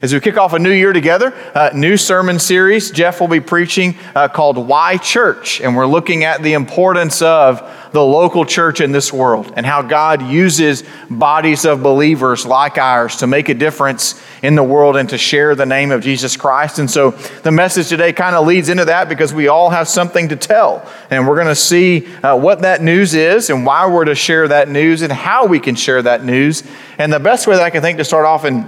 As we kick off a new year together, new sermon series, Jeff will be preaching called Why Church? And we're looking at the importance of the local church in this world and how God uses bodies of believers like ours to make a difference in the world and to share the name of Jesus Christ. And so the message today kind of leads into that because we all have something to tell. And we're going to see what that news is and why we're to share that news and how we can share that news. And the best way that I can think to start off and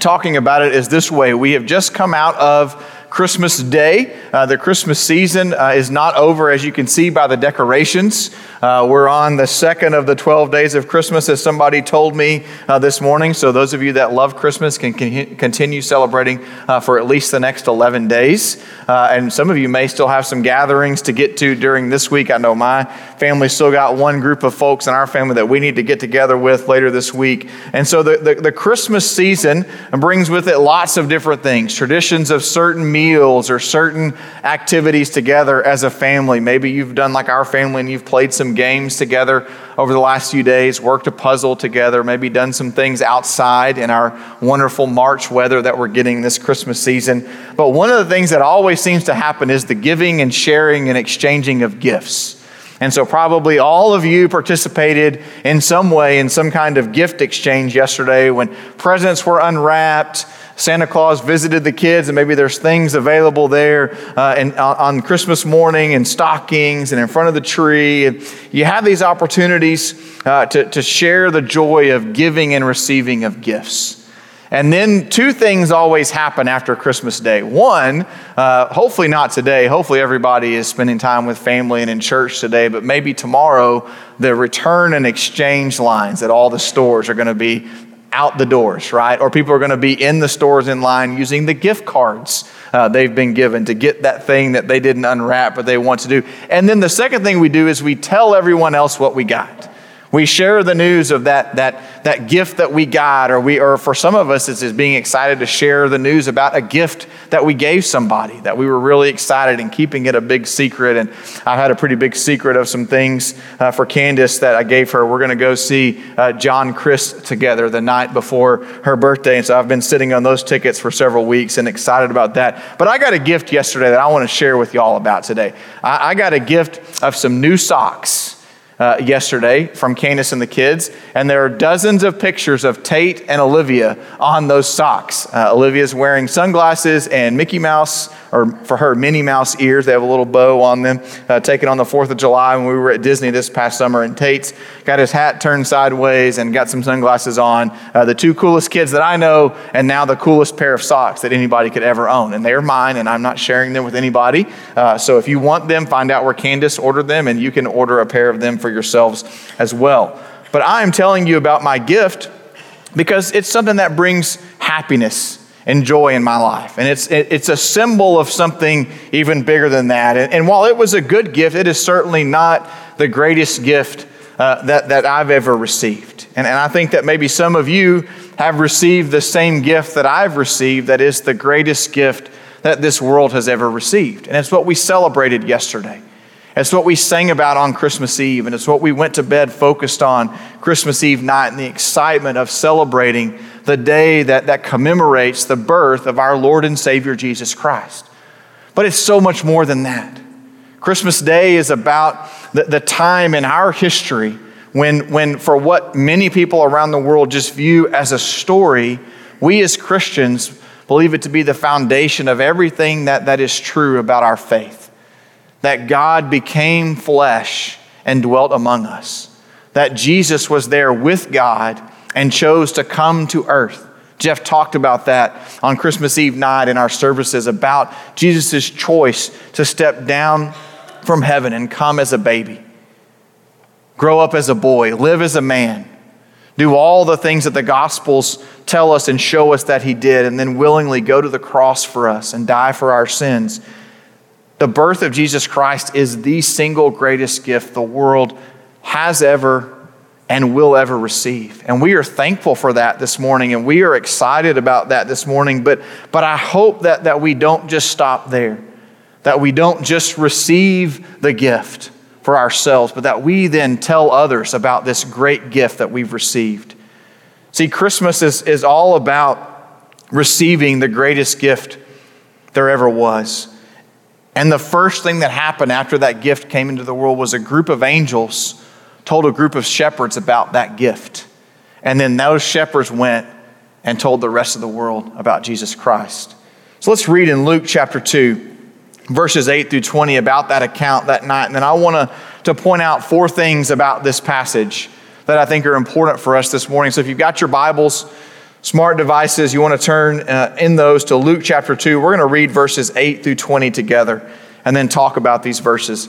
talking about it is this way. We have just come out of Christmas Day. The Christmas season is not over, as you can see by the decorations. We're on the second of the 12 days of Christmas, as somebody told me this morning. So those of you that love Christmas can continue celebrating for at least the next 11 days. And some of you may still have some gatherings to get to during this week. I know my family still got one group of folks in our family that we need to get together with later this week. And so the Christmas season brings with it lots of different things, traditions of certain meals or certain activities together as a family. Maybe you've done like our family and you've played some games together over the last few days, worked a puzzle together, maybe done some things outside in our wonderful March weather that we're getting this Christmas season. But one of the things that always seems to happen is the giving and sharing and exchanging of gifts. And so probably all of you participated in some way in some kind of gift exchange yesterday when presents were unwrapped, Santa Claus visited the kids, and maybe there's things available there and on Christmas morning and stockings and in front of the tree. And you have these opportunities to share the joy of giving and receiving of gifts. And then two things always happen after Christmas Day. One, hopefully not today. Hopefully everybody is spending time with family and in church today, but maybe tomorrow the return and exchange lines at all the stores are going to be out the doors, right? Or people are going to be in the stores in line using the gift cards they've been given to get that thing that they didn't unwrap but they want to do. And then the second thing we do is we tell everyone else what we got. We share the news of that gift that we got, or for some of us, it's just being excited to share the news about a gift that we gave somebody, that we were really excited and keeping it a big secret. And I had a pretty big secret of some things for Candace that I gave her. We're going to go see John Chris together the night before her birthday. And so I've been sitting on those tickets for several weeks and excited about that. But I got a gift yesterday that I want to share with y'all about today. I got a gift of some new socks yesterday from Candace and the kids. And there are dozens of pictures of Tate and Olivia on those socks. Olivia's wearing sunglasses and Mickey Mouse, or for her, Minnie Mouse ears. They have a little bow on them, taken on the 4th of July when we were at Disney this past summer. And Tate's got his hat turned sideways and got some sunglasses on. The two coolest kids that I know, and now the coolest pair of socks that anybody could ever own. And they're mine, and I'm not sharing them with anybody. So if you want them, find out where Candace ordered them, and you can order a pair of them for yourselves as well. But I am telling you about my gift because it's something that brings happiness and joy in my life. And it's a symbol of something even bigger than that. And while it was a good gift, it is certainly not the greatest gift that I've ever received. And I think that maybe some of you have received the same gift that I've received that is the greatest gift that this world has ever received. And it's what we celebrated yesterday. It's what we sang about on Christmas Eve, and it's what we went to bed focused on Christmas Eve night, and the excitement of celebrating the day that commemorates the birth of our Lord and Savior Jesus Christ. But it's so much more than that. Christmas Day is about the time in our history when for what many people around the world just view as a story, we as Christians believe it to be the foundation of everything that is true about our faith. That God became flesh and dwelt among us. That Jesus was there with God and chose to come to earth. Jeff talked about that on Christmas Eve night in our services, about Jesus' choice to step down from heaven and come as a baby, grow up as a boy, live as a man, do all the things that the Gospels tell us and show us that he did, and then willingly go to the cross for us and die for our sins. The birth of Jesus Christ is the single greatest gift the world has ever and will ever receive. And we are thankful for that this morning, and we are excited about that this morning. But I hope that we don't just stop there, that we don't just receive the gift for ourselves, but that we then tell others about this great gift that we've received. See, Christmas is all about receiving the greatest gift there ever was. And the first thing that happened after that gift came into the world was a group of angels told a group of shepherds about that gift. And then those shepherds went and told the rest of the world about Jesus Christ. So let's read in Luke chapter 2, verses 8 through 20 about that account that night. And then I want to point out four things about this passage that I think are important for us this morning. So if you've got your Bibles, smart devices, you want to turn in those to Luke chapter 2. We're going to read verses 8 through 20 together and then talk about these verses.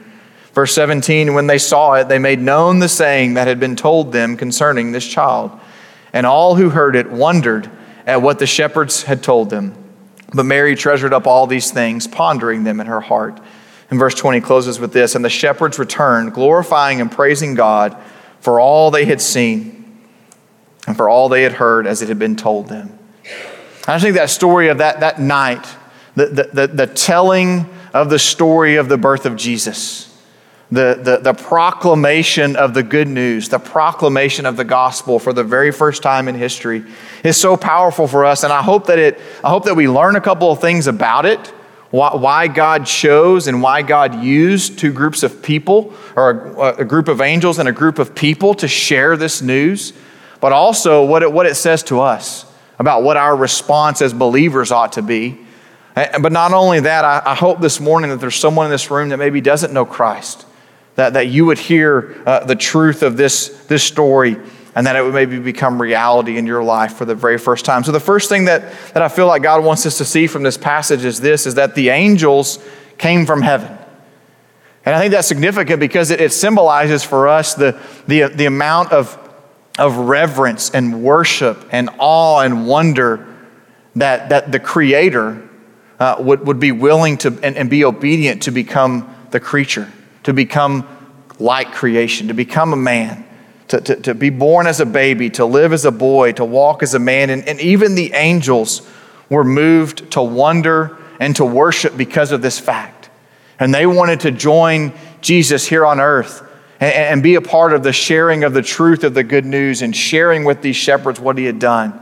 Verse 17, "When they saw it, they made known the saying that had been told them concerning this child. And all who heard it wondered at what the shepherds had told them. But Mary treasured up all these things, pondering them in her heart." And verse 20 closes with this, "And the shepherds returned, glorifying and praising God for all they had seen and for all they had heard as it had been told them." I think that story of that night, the telling of the story of the birth of Jesus, the proclamation of the good news, the proclamation of the gospel for the very first time in history is so powerful for us. And I hope that we learn a couple of things about it, why God chose and why God used two groups of people, or a group of angels and a group of people to share this news, but also what it says to us about what our response as believers ought to be. But not only that, I hope this morning that there's someone in this room that maybe doesn't know Christ, that you would hear the truth of this story, and that it would maybe become reality in your life for the very first time. So the first thing that I feel like God wants us to see from this passage is that the angels came from heaven. And I think that's significant because it symbolizes for us the amount of reverence and worship and awe and wonder that the Creator would be willing to and be obedient to become the creature, to become like creation, to become a man, to be born as a baby, to live as a boy, to walk as a man. And even the angels were moved to wonder and to worship because of this fact. And they wanted to join Jesus here on earth and be a part of the sharing of the truth of the good news and sharing with these shepherds what he had done.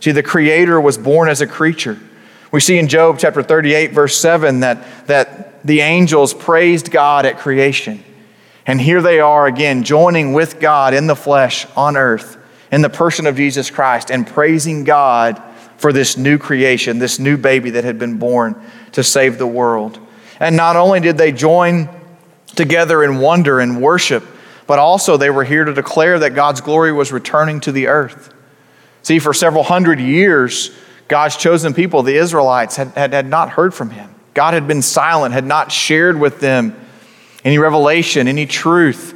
See, the Creator was born as a creature. We see in Job chapter 38, verse 7, that the angels praised God at creation. And here they are again, joining with God in the flesh on earth, in the person of Jesus Christ, and praising God for this new creation, this new baby that had been born to save the world. And not only did they join together in wonder and worship, but also they were here to declare that God's glory was returning to the earth. See, for several hundred years, God's chosen people, the Israelites, had not heard from him. God had been silent, had not shared with them any revelation, any truth.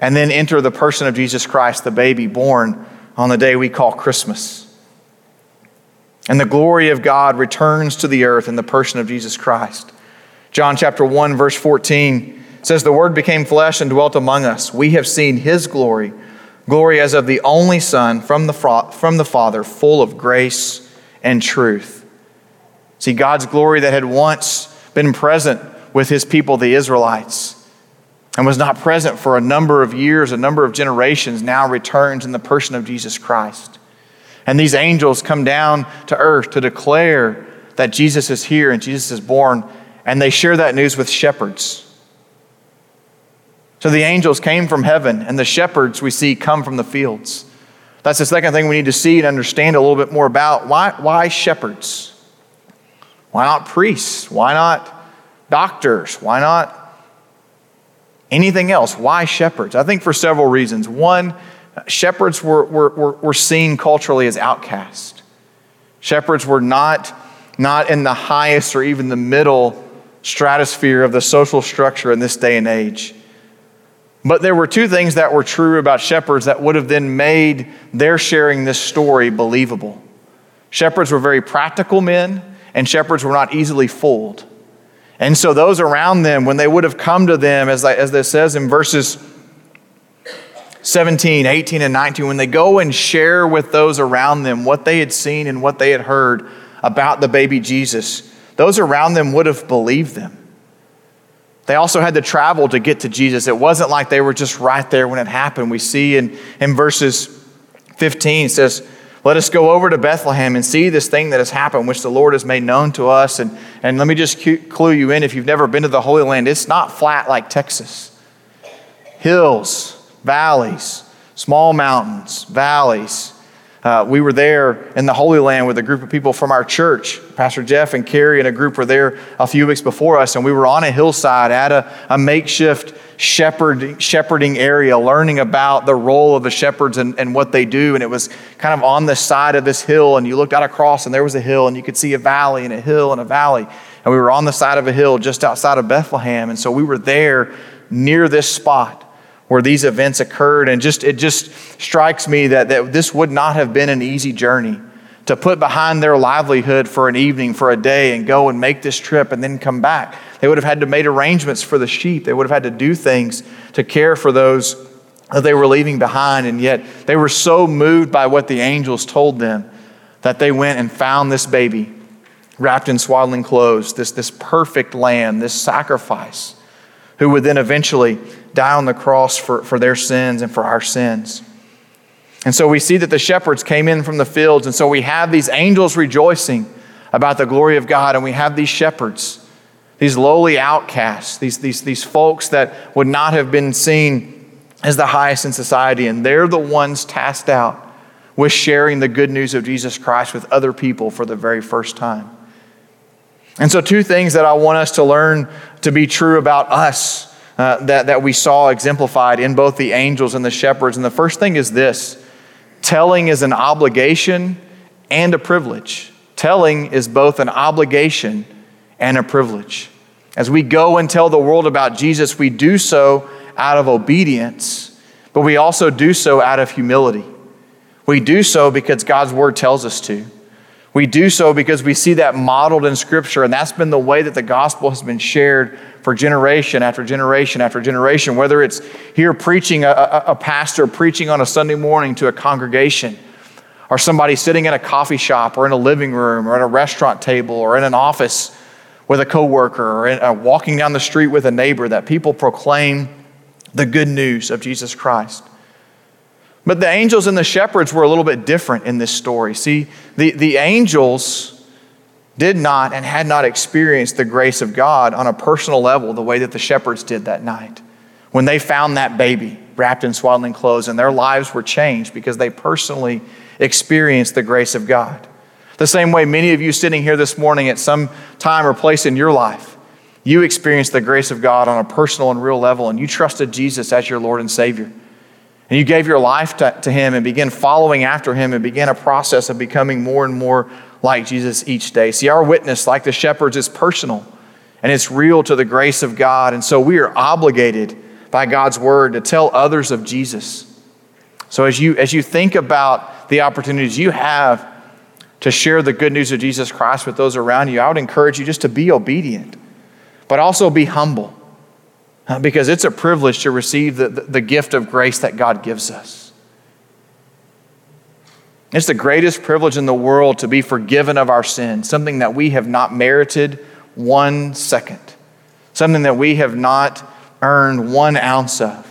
And then enter the person of Jesus Christ, the baby born on the day we call Christmas. And the glory of God returns to the earth in the person of Jesus Christ. John chapter 1, verse 14 says, "The Word became flesh and dwelt among us. We have seen his glory, glory as of the only Son from the Father, full of grace and truth." See, God's glory that had once been present with his people, the Israelites, and was not present for a number of years, a number of generations, now returns in the person of Jesus Christ. And these angels come down to earth to declare that Jesus is here and Jesus is born, and they share that news with shepherds. So the angels came from heaven, and the shepherds we see come from the fields. That's the second thing we need to see and understand a little bit more about. Why shepherds? Why not priests? Why not Doctors, why not? Anything else? Why shepherds? I think for several reasons. One, shepherds were seen culturally as outcasts. Shepherds were not in the highest or even the middle stratosphere of the social structure in this day and age. But there were two things that were true about shepherds that would have then made their sharing this story believable. Shepherds were very practical men, and shepherds were not easily fooled. And so those around them, when they would have come to them, as it says in verses 17, 18, and 19, when they go and share with those around them what they had seen and what they had heard about the baby Jesus, those around them would have believed them. They also had to travel to get to Jesus. It wasn't like they were just right there when it happened. We see in verses 15, it says, "Let us go over to Bethlehem and see this thing that has happened, which the Lord has made known to us." And let me just clue you in, if you've never been to the Holy Land, it's not flat like Texas. Hills, valleys, small mountains, valleys. We were there in the Holy Land with a group of people from our church. Pastor Jeff and Carrie and a group were there a few weeks before us, and we were on a hillside at a makeshift shepherding area, learning about the role of the shepherds and what they do. And it was kind of on the side of this hill, and you looked out across, and there was a hill, and you could see a valley and a hill and a valley. And we were on the side of a hill just outside of Bethlehem. And so we were there near this spot where these events occurred, and it just strikes me that this would not have been an easy journey to put behind their livelihood for an evening, for a day, and go and make this trip and then come back. They would have had to make arrangements for the sheep. They would have had to do things to care for those that they were leaving behind, and yet they were so moved by what the angels told them that they went and found this baby wrapped in swaddling clothes, this perfect lamb, this sacrifice, who would then eventually die on the cross for their sins and for our sins. And so we see that the shepherds came in from the fields, and so we have these angels rejoicing about the glory of God, and we have these shepherds, these lowly outcasts, these folks that would not have been seen as the highest in society, and they're the ones tasked out with sharing the good news of Jesus Christ with other people for the very first time. And so two things that I want us to learn to be true about us that we saw exemplified in both the angels and the shepherds. And the first thing is this: telling is an obligation and a privilege. Telling is both an obligation and a privilege. As we go and tell the world about Jesus, we do so out of obedience, but we also do so out of humility. We do so because God's word tells us to. We do so because we see that modeled in Scripture, and that's been the way that the gospel has been shared for generation after generation after generation, whether it's here preaching, a pastor preaching on a Sunday morning to a congregation, or somebody sitting in a coffee shop or in a living room or at a restaurant table or in an office with a coworker or walking down the street with a neighbor, that people proclaim the good news of Jesus Christ. But the angels and the shepherds were a little bit different in this story. See, the angels did not and had not experienced the grace of God on a personal level the way that the shepherds did that night. When they found that baby wrapped in swaddling clothes, and their lives were changed because they personally experienced the grace of God. The same way many of you sitting here this morning at some time or place in your life, you experienced the grace of God on a personal and real level, and you trusted Jesus as your Lord and Savior. And you gave your life to Him and began following after Him and began a process of becoming more and more like Jesus each day. See, our witness, like the shepherds, is personal and it's real to the grace of God. And so we are obligated by God's word to tell others of Jesus. So as you think about the opportunities you have to share the good news of Jesus Christ with those around you, I would encourage you just to be obedient, but also be humble, because it's a privilege to receive the gift of grace that God gives us. It's the greatest privilege in the world to be forgiven of our sins, something that we have not merited 1 second, something that we have not earned 1 ounce of.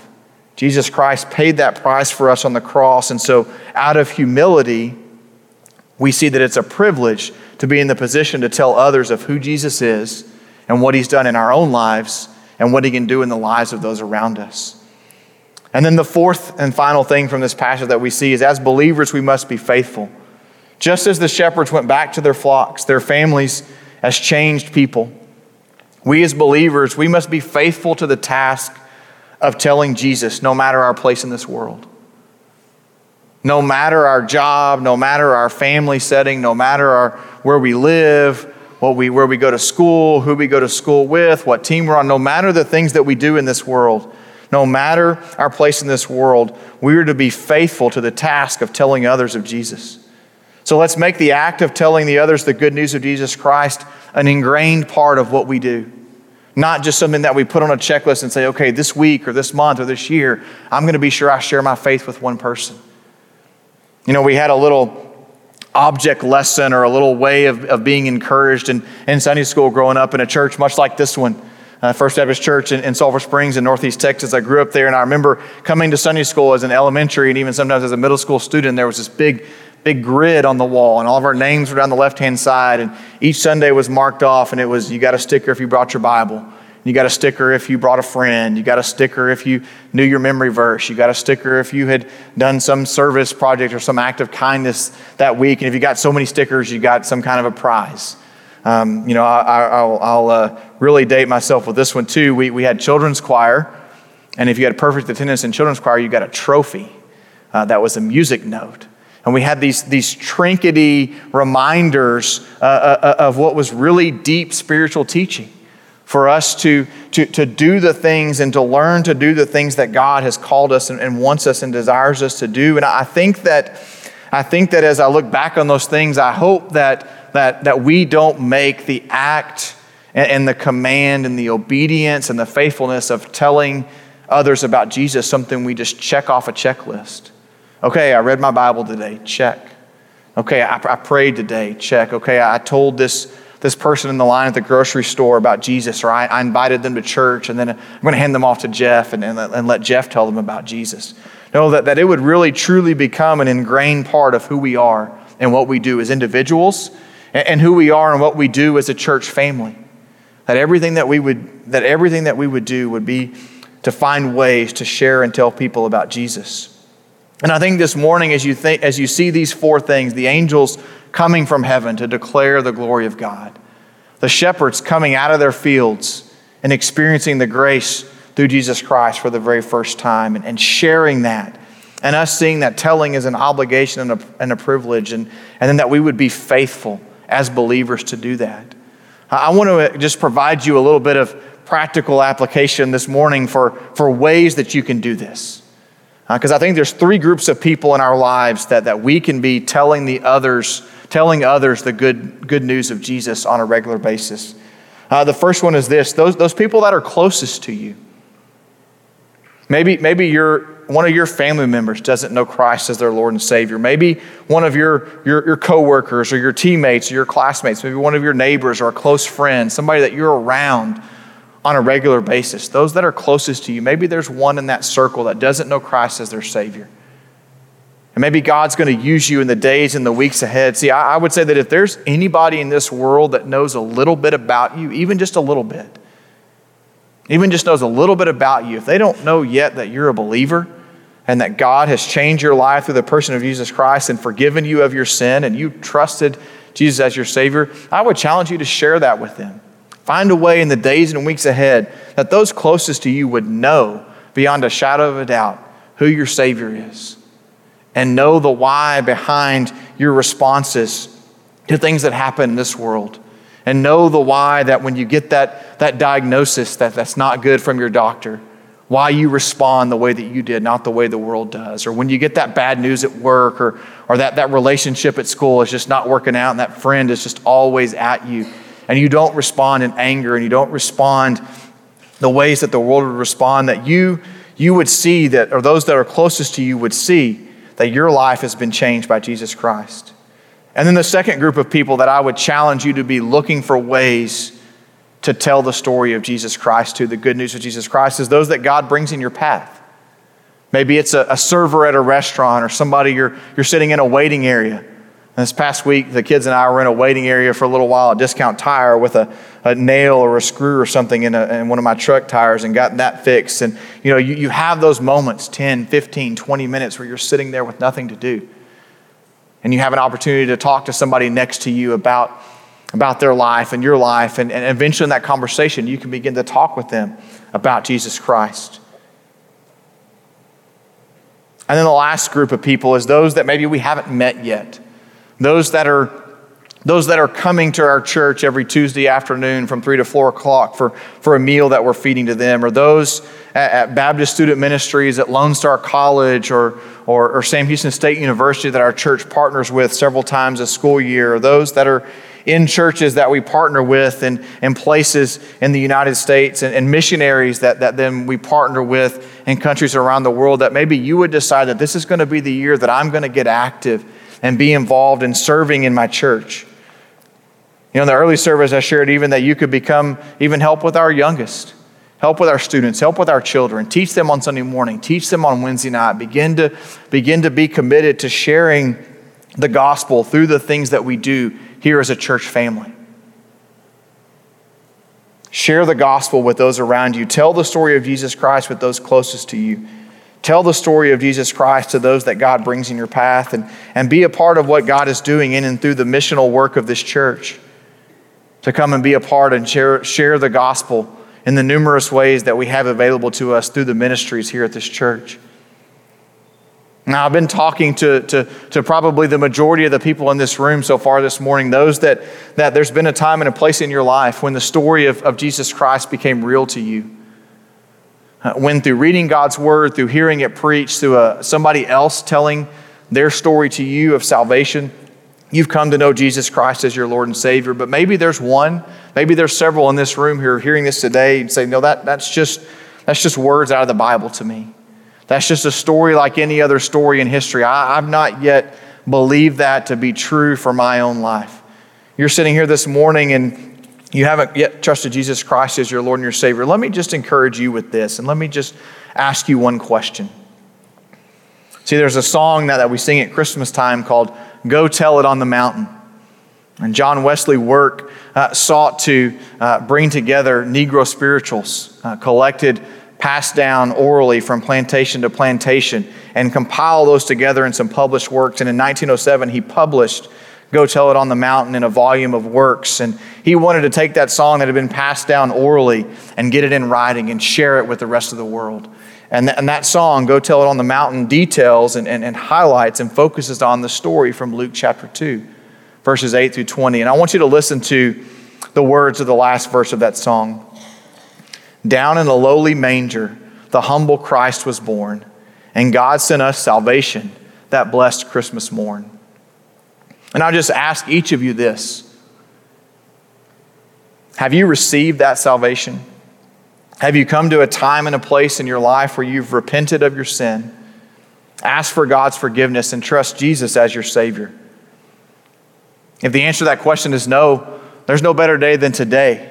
Jesus Christ paid that price for us on the cross, and so out of humility, we see that it's a privilege to be in the position to tell others of who Jesus is and what He's done in our own lives and what He can do in the lives of those around us. And then the fourth and final thing from this passage that we see is, as believers, we must be faithful. Just as the shepherds went back to their flocks, their families as changed people, We as believers, we must be faithful to the task of telling Jesus, no matter our place in this world. No matter our job, no matter our family setting, no matter where we live, where we go to school, who we go to school with, what team we're on, no matter the things that we do in this world, no matter our place in this world, we are to be faithful to the task of telling others of Jesus. So let's make the act of telling the others the good news of Jesus Christ an ingrained part of what we do. Not just something that we put on a checklist and say, okay, this week or this month or this year, I'm going to be sure I share my faith with one person. You know, we had a little object lesson or a little way of being encouraged in Sunday school growing up in a church much like this one. First Baptist Church in Sulphur Springs in Northeast Texas. I grew up there, and I remember coming to Sunday school as an elementary and even sometimes as a middle school student. There was this big grid on the wall, and all of our names were down the left-hand side, and each Sunday was marked off, and it was, you got a sticker if you brought your Bible. You got a sticker if you brought a friend. You got a sticker if you knew your memory verse. You got a sticker if you had done some service project or some act of kindness that week. And if you got so many stickers, you got some kind of a prize. You know, I'll really date myself with this one too. We had children's choir, and if you had perfect attendance in children's choir, you got a trophy that was a music note. And we had these trinkety reminders of what was really deep spiritual teaching. For us to do the things and to learn to do the things that God has called us and wants us and desires us to do. And I think that as I look back on those things, I hope that we don't make the act and the command and the obedience and the faithfulness of telling others about Jesus something we just check off a checklist. Okay, I read my Bible today, check. Okay, I prayed today, check. Okay, I told this person in the line at the grocery store about Jesus, or I invited them to church, and then I'm going to hand them off to Jeff and let Jeff tell them about Jesus. No, that it would really truly become an ingrained part of who we are and what we do as individuals and who we are and what we do as a church family. That everything that we would do would be to find ways to share and tell people about Jesus. And I think this morning, as you see these four things, the angels coming from heaven to declare the glory of God, the shepherds coming out of their fields and experiencing the grace through Jesus Christ for the very first time and sharing that, and us seeing that telling is an obligation and a privilege, and then that we would be faithful as believers to do that. I want to just provide you a little bit of practical application this morning for ways that you can do this. Because I think there's three groups of people in our lives that we can be telling others the good news of Jesus on a regular basis. The first one is this: those people that are closest to you. Maybe one of your family members doesn't know Christ as their Lord and Savior. Maybe one of your coworkers or your teammates or your classmates. Maybe one of your neighbors or a close friend, somebody that you're around on a regular basis, those that are closest to you. Maybe there's one in that circle that doesn't know Christ as their Savior. And maybe God's going to use you in the days and the weeks ahead. See, I would say that if there's anybody in this world that knows a little bit about you, even just knows a little bit about you, if they don't know yet that you're a believer and that God has changed your life through the person of Jesus Christ and forgiven you of your sin and you trusted Jesus as your Savior, I would challenge you to share that with them. Find a way in the days and weeks ahead that those closest to you would know beyond a shadow of a doubt who your Savior is and know the why behind your responses to things that happen in this world, and know the why that when you get that diagnosis that's not good from your doctor, why you respond the way that you did, not the way the world does. Or when you get that bad news at work or that relationship at school is just not working out and that friend is just always at you, and you don't respond in anger, and you don't respond the ways that the world would respond, that you would see that, or those that are closest to you would see that your life has been changed by Jesus Christ. And then the second group of people that I would challenge you to be looking for ways to tell the story of Jesus Christ to, the good news of Jesus Christ, is those that God brings in your path. Maybe it's a server at a restaurant or somebody you're sitting in a waiting area. This past week, the kids and I were in a waiting area for a little while, a Discount Tire, with a nail or a screw or something in one of my truck tires, and got that fixed. And you know, you have those moments, 10, 15, 20 minutes, where you're sitting there with nothing to do. And you have an opportunity to talk to somebody next to you about about their life and your life, and eventually in that conversation, you can begin to talk with them about Jesus Christ. And then the last group of people is those that maybe we haven't met yet. Those that are coming to our church every Tuesday afternoon from 3 to 4 o'clock for a meal that we're feeding to them, or those at Baptist Student Ministries at Lone Star College or Sam Houston State University that our church partners with several times a school year, or those that are in churches that we partner with and places in the United States, and missionaries that then we partner with in countries around the world, that maybe you would decide that this is going to be the year that I'm going to get active and be involved in serving in my church. You know, in the early service, I shared even that you could even help with our youngest, help with our students, help with our children, teach them on Sunday morning, teach them on Wednesday night, begin to be committed to sharing the gospel through the things that we do here as a church family. Share the gospel with those around you. Tell the story of Jesus Christ with those closest to you. Tell the story of Jesus Christ to those that God brings in your path, and be a part of what God is doing in and through the missional work of this church, to come and be a part and share the gospel in the numerous ways that we have available to us through the ministries here at this church. Now, I've been talking to probably the majority of the people in this room so far this morning, those that there's been a time and a place in your life when the story of Jesus Christ became real to you. When through reading God's word, through hearing it preached, through somebody else telling their story to you of salvation, you've come to know Jesus Christ as your Lord and Savior. But maybe there's one, maybe there's several in this room who are hearing this today and say, no, that's just words out of the Bible to me. That's just a story like any other story in history. I've not yet believed that to be true for my own life. You're sitting here this morning and you haven't yet trusted Jesus Christ as your Lord and your Savior. Let me just encourage you with this, and let me just ask you one question. See, there's a song that we sing at Christmas time called "Go Tell It on the Mountain." And John Wesley Work sought to bring together Negro spirituals collected, passed down orally from plantation to plantation, and compile those together in some published works. And in 1907, he published "Go Tell It on the Mountain" in a volume of works. And he wanted to take that song that had been passed down orally and get it in writing and share it with the rest of the world. And that song, "Go Tell It on the Mountain," details and highlights and focuses on the story from Luke chapter 2, verses 8 through 20. And I want you to listen to the words of the last verse of that song. "Down in a lowly manger, the humble Christ was born, and God sent us salvation that blessed Christmas morn." And I'll just ask each of you this. Have you received that salvation? Have you come to a time and a place in your life where you've repented of your sin, asked for God's forgiveness, and trust Jesus as your Savior? If the answer to that question is no, there's no better day than today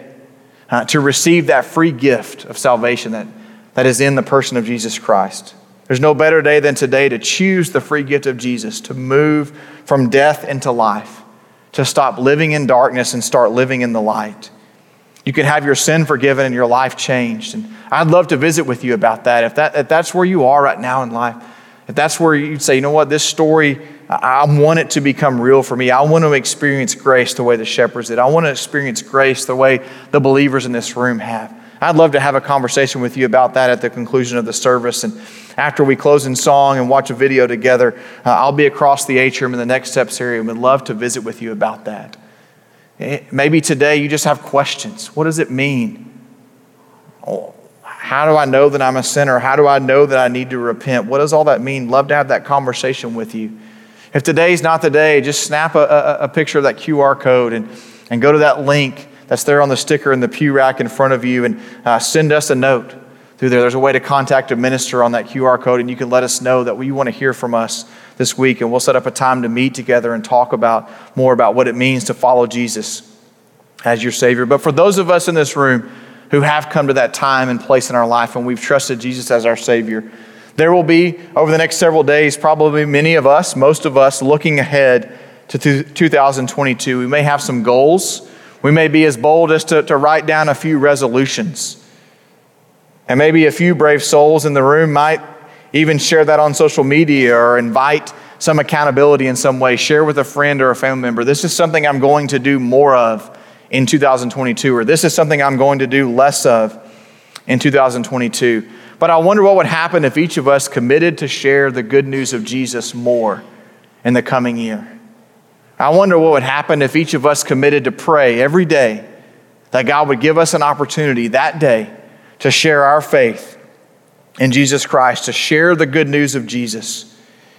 to receive that free gift of salvation that is in the person of Jesus Christ. There's no better day than today to choose the free gift of Jesus, to move from death into life, to stop living in darkness and start living in the light. You can have your sin forgiven and your life changed. And I'd love to visit with you about that. If that's where you are right now in life, if that's where you'd say, you know what, this story, I want it to become real for me. I want to experience grace the way the shepherds did. I want to experience grace the way the believers in this room have. I'd love to have a conversation with you about that at the conclusion of the service. And after we close in song and watch a video together, I'll be across the atrium in the Next Steps area, and would love to visit with you about that. Maybe today you just have questions. What does it mean? How do I know that I'm a sinner? How do I know that I need to repent? What does all that mean? Love to have that conversation with you. If today's not the day, just snap a picture of that QR code and go to that link that's there on the sticker in the pew rack in front of you, and send us a note through there. There's a way to contact a minister on that QR code, and you can let us know that you want to hear from us this week, and we'll set up a time to meet together and talk about more about what it means to follow Jesus as your Savior. But for those of us in this room who have come to that time and place in our life when we've trusted Jesus as our Savior, there will be, over the next several days, probably many of us, most of us, looking ahead to 2022. We may have some goals. We may be as bold as to write down a few resolutions. And maybe a few brave souls in the room might even share that on social media or invite some accountability in some way, share with a friend or a family member, this is something I'm going to do more of in 2022, or this is something I'm going to do less of in 2022. But I wonder what would happen if each of us committed to share the good news of Jesus more in the coming year. I wonder what would happen if each of us committed to pray every day that God would give us an opportunity that day to share our faith in Jesus Christ, to share the good news of Jesus,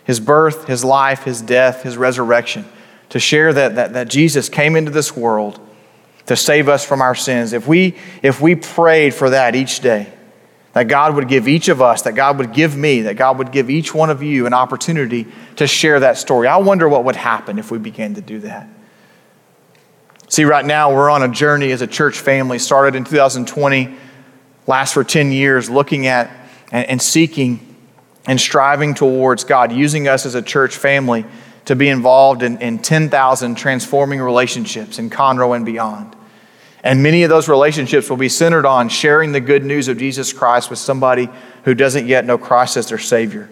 his birth, his life, his death, his resurrection, to share that Jesus came into this world to save us from our sins. If we prayed for that each day, that God would give each of us, that God would give me, that God would give each one of you an opportunity to share that story. I wonder what would happen if we began to do that. See, right now we're on a journey as a church family, started in 2020, lasts for 10 years, looking at and seeking and striving towards God, using us as a church family to be involved in 10,000 transforming relationships in Conroe and beyond. And many of those relationships will be centered on sharing the good news of Jesus Christ with somebody who doesn't yet know Christ as their Savior.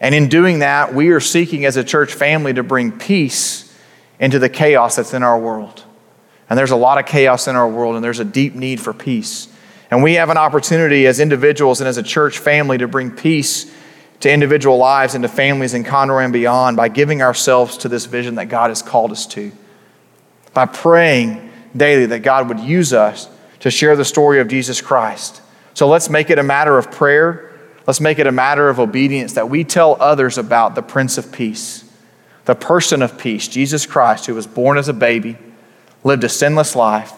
And in doing that, we are seeking as a church family to bring peace into the chaos that's in our world. And there's a lot of chaos in our world, and there's a deep need for peace. And we have an opportunity as individuals and as a church family to bring peace to individual lives and to families in Conroe and beyond by giving ourselves to this vision that God has called us to, by praying daily that God would use us to share the story of Jesus Christ. So let's make it a matter of prayer. Let's make it a matter of obedience that we tell others about the Prince of Peace, the person of peace, Jesus Christ, who was born as a baby, lived a sinless life,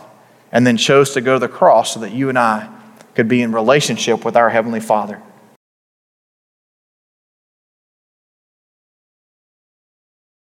and then chose to go to the cross so that you and I could be in relationship with our Heavenly Father.